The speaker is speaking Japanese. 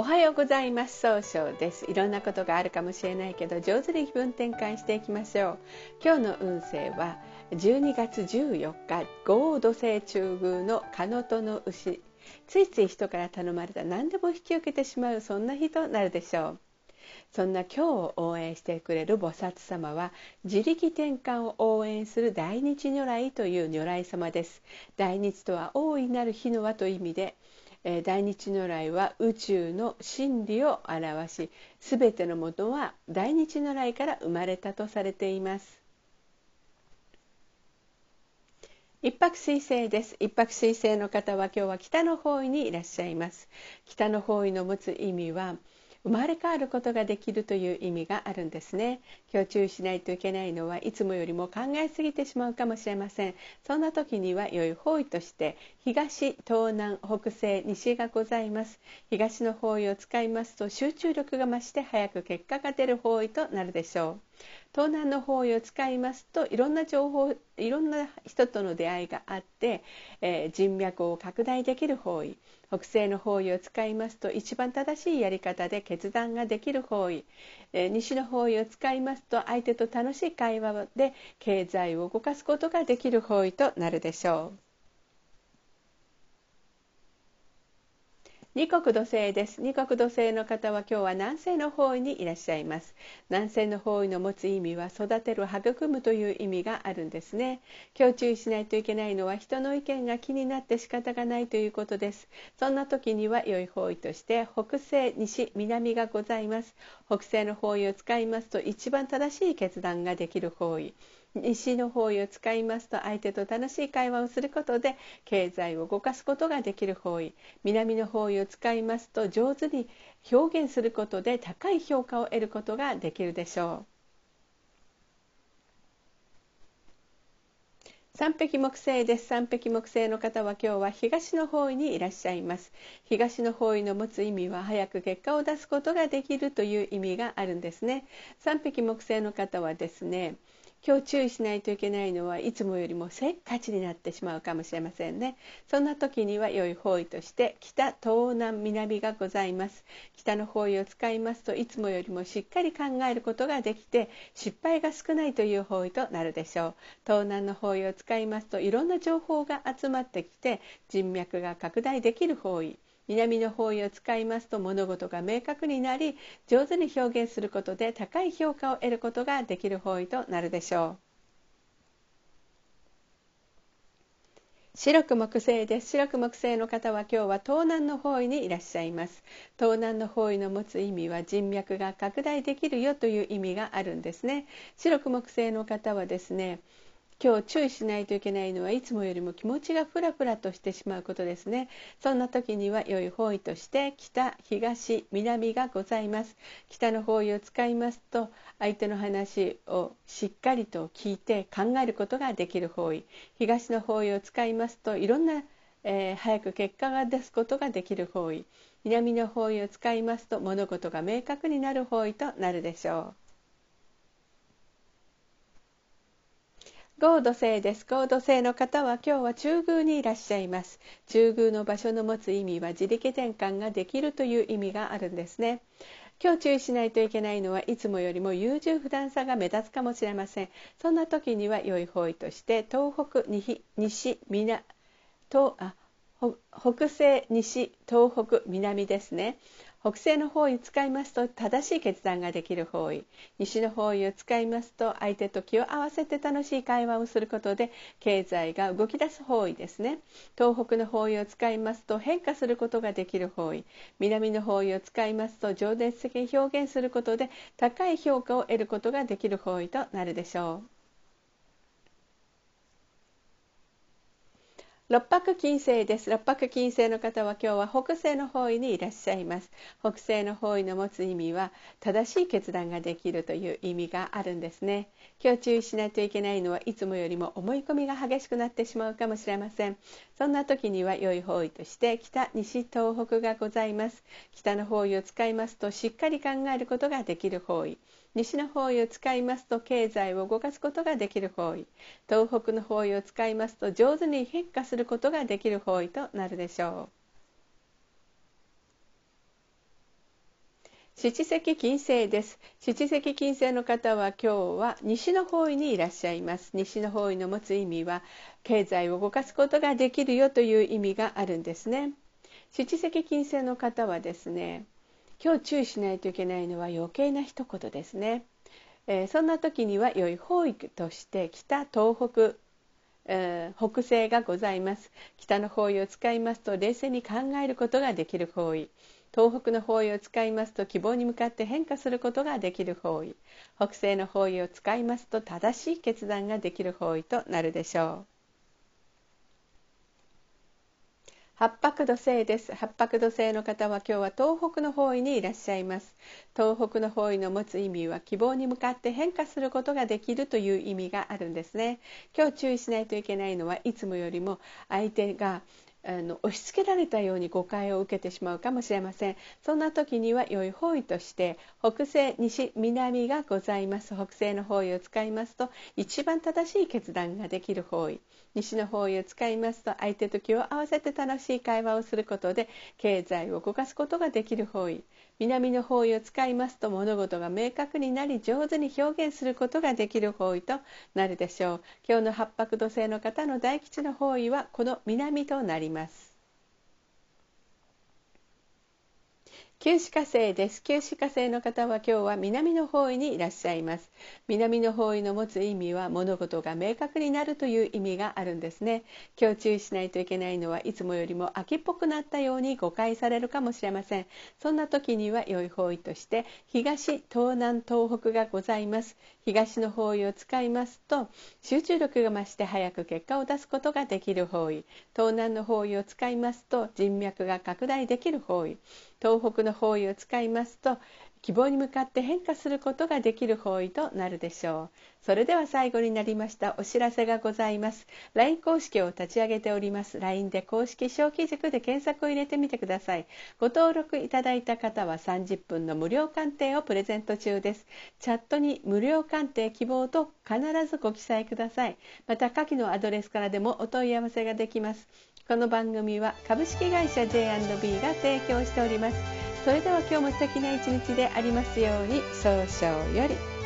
おはようございます。総称です。いろんなことがあるかもしれないけど、上手に気分転換していきましょう。今日の運勢は12月14日、豪土星中宮の艮土の丑。ついつい人から頼まれた何でも引き受けてしまう、そんな日となるでしょう。そんな今日を応援してくれる菩薩様は、自力転換を応援する大日如来という如来様です。大日とは大いなる日の輪という意味で、大日如来は宇宙の真理を表し、すべてのものは大日如来から生まれたとされています。一白水星です。一白水星の方は今日は北の方位にいらっしゃいます。北の方位の持つ意味は、生まれ変わることができるという意味があるんですね。今日注意しないといけないのは、いつもよりも考えすぎてしまうかもしれません。そんな時には良い方位として東、東南、北西、西がございます。東の方位を使いますと、集中力が増して早く結果が出る方位となるでしょう。東南の方位を使いますと、いろんな人との出会いがあって、人脈を拡大できる方位。北西の方位を使いますと、一番正しいやり方で決断ができる方位。西の方位を使いますと、相手と楽しい会話で経済を動かすことができる方位となるでしょう。二黒土星です。二黒土星の方は今日は南西の方位にいらっしゃいます。南西の方位の持つ意味は、育てる、育むという意味があるんですね。今日注意しないといけないのは、人の意見が気になって仕方がないということです。そんな時には良い方位として北西、西、南がございます。北西の方位を使いますと、一番正しい決断ができる方位。西の方位を使いますと、相手と楽しい会話をすることで経済を動かすことができる方位。南の方位を使いますと、上手に表現することで高い評価を得ることができるでしょう。三碧木星です。三碧木星の方は今日は東の方位にいらっしゃいます。東の方位の持つ意味は、早く結果を出すことができるという意味があるんですね。三碧木星の方はですね、今日注意しないといけないのは、いつもよりもせっかちになってしまうかもしれませんね。そんな時には良い方位として北、東南、南がございます。北の方位を使いますと、いつもよりもしっかり考えることができて、失敗が少ないという方位となるでしょう。東南の方位を使いますと、いろんな情報が集まってきて人脈が拡大できる方位。南の方位を使いますと、物事が明確になり、上手に表現することで高い評価を得ることができる方位となるでしょう。白く木星です。白く木星の方は今日は東南の方位にいらっしゃいます。東南の方位の持つ意味は、人脈が拡大できるよという意味があるんですね。白く木星の方はですね、今日注意しないといけないのは、いつもよりも気持ちがフラフラとしてしまうことですね。そんな時には良い方位として北、東、南がございます。北の方位を使いますと、相手の話をしっかりと聞いて考えることができる方位。東の方位を使いますと、いろんな、早く結果が出すことができる方位。南の方位を使いますと、物事が明確になる方位となるでしょう。豪土星です。豪土星の方は今日は中宮にいらっしゃいます。中宮の場所の持つ意味は、自力転換ができるという意味があるんですね。今日注意しないといけないのは、いつもよりも優柔不断さが目立つかもしれません。そんな時には良い方位として東北、西、南、北西、西、東北、南ですね。北西の方位を使いますと、正しい決断ができる方位。西の方位を使いますと、相手と気を合わせて楽しい会話をすることで経済が動き出す方位ですね。東北の方位を使いますと、変化することができる方位。南の方位を使いますと、情熱的に表現することで高い評価を得ることができる方位となるでしょう。六白金星です。六白金星の方は今日は北西の方位にいらっしゃいます。北西の方位の持つ意味は、正しい決断ができるという意味があるんですね。今日注意しないといけないのは、いつもよりも思い込みが激しくなってしまうかもしれません。そんな時には良い方位として北、西、東北がございます。北の方位を使いますと、しっかり考えることができる方位。西の方位を使いますと、経済を動かすことができる方位。東北の方位を使いますと、上手に変化することができる方位となるでしょう。七赤金星です。七赤金星の方は今日は西の方位にいらっしゃいます。西の方位の持つ意味は経済を動かすことができるよという意味があるんですね。七赤金星の方はですね、今日注意しないといけないのは余計な一言ですね。そんな時には良い方位として北、東北、北西がございます。北の方位を使いますと冷静に考えることができる方位、東北の方位を使いますと希望に向かって変化することができる方位、北西の方位を使いますと正しい決断ができる方位となるでしょう。八白土星です。八白土星の方は今日は東北の方位にいらっしゃいます。東北の方位の持つ意味は希望に向かって変化することができるという意味があるんですね。今日注意しないといけないのは、いつもよりも相手が押し付けられたように誤解を受けてしまうかもしれません。そんな時には良い方位として北西、西、南がございます。北西の方位を使いますと一番正しい決断ができる方位、西の方位を使いますと相手と気を合わせて楽しい会話をすることで経済を動かすことができる方位、南の方位を使いますと物事が明確になり上手に表現することができる方位となるでしょう。今日の八白土星の方の大吉の方位はこの南となります。九紫火星です。九紫火星の方は今日は南の方位にいらっしゃいます。南の方位の持つ意味は物事が明確になるという意味があるんですね。今日注意しないといけないのは、いつもよりも秋っぽくなったように誤解されるかもしれません。そんな時には良い方位として東、東南、東北がございます。東の方位を使いますと集中力が増して早く結果を出すことができる方位、東南の方位を使いますと人脈が拡大できる方位、東北の方位を使いますと希望に向かって変化することができる方位となるでしょう。それでは最後になりました。お知らせがございます。 LINE 公式を立ち上げております。 LINE で公式小規塾で検索を入れてみてください。ご登録いただいた方は30分の無料鑑定をプレゼント中です。チャットに無料鑑定希望と必ずご記載ください。また下記のアドレスからでもお問い合わせができます。この番組は株式会社 J&B が提供しております。それでは今日も素敵な一日でありますように。早々より。